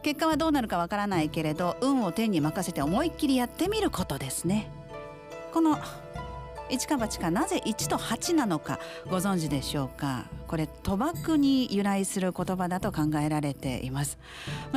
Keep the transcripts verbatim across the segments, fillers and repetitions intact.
結果はどうなるかわからないけれど、運を天に任せて思いっきりやってみることですね。この一か八か、なぜいちとはちなのかご存知でしょうか。これ賭博に由来する言葉だと考えられています。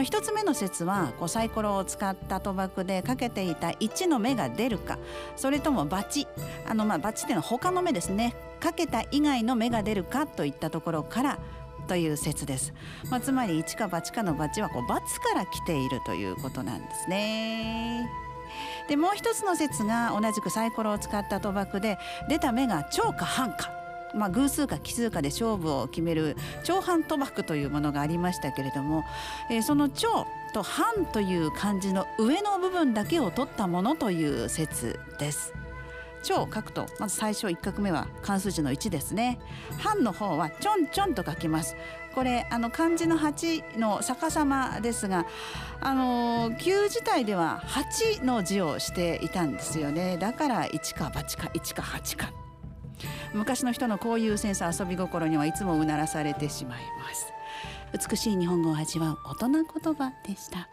一つ目の説は、こうサイコロを使った賭博でかけていたいちの目が出るか、それともバチ、あのまあバチっていうのは他の目ですね、かけた以外の目が出るかといったところからという説です。まあ、つまりいちか八かのバチはこう罰から来ているということなんですね。でもう一つの説が、同じくサイコロを使った賭博で出た目が長か半か、まあ、偶数か奇数かで勝負を決める長半賭博というものがありましたけれども、えー、その長と半という漢字の上の部分だけを取ったものという説です。長を書くとまず最初いち画目は漢数字のいちですね。半の方はちょんちょんと書きます。これあの漢字のはちの逆さまですが、あの旧字体でははちの字をしていたんですよね。だからいちかはちかいちかはちか。昔の人のこういうセンス、遊び心にはいつもうならされてしまいます。美しい日本語を味わう大人言葉でした。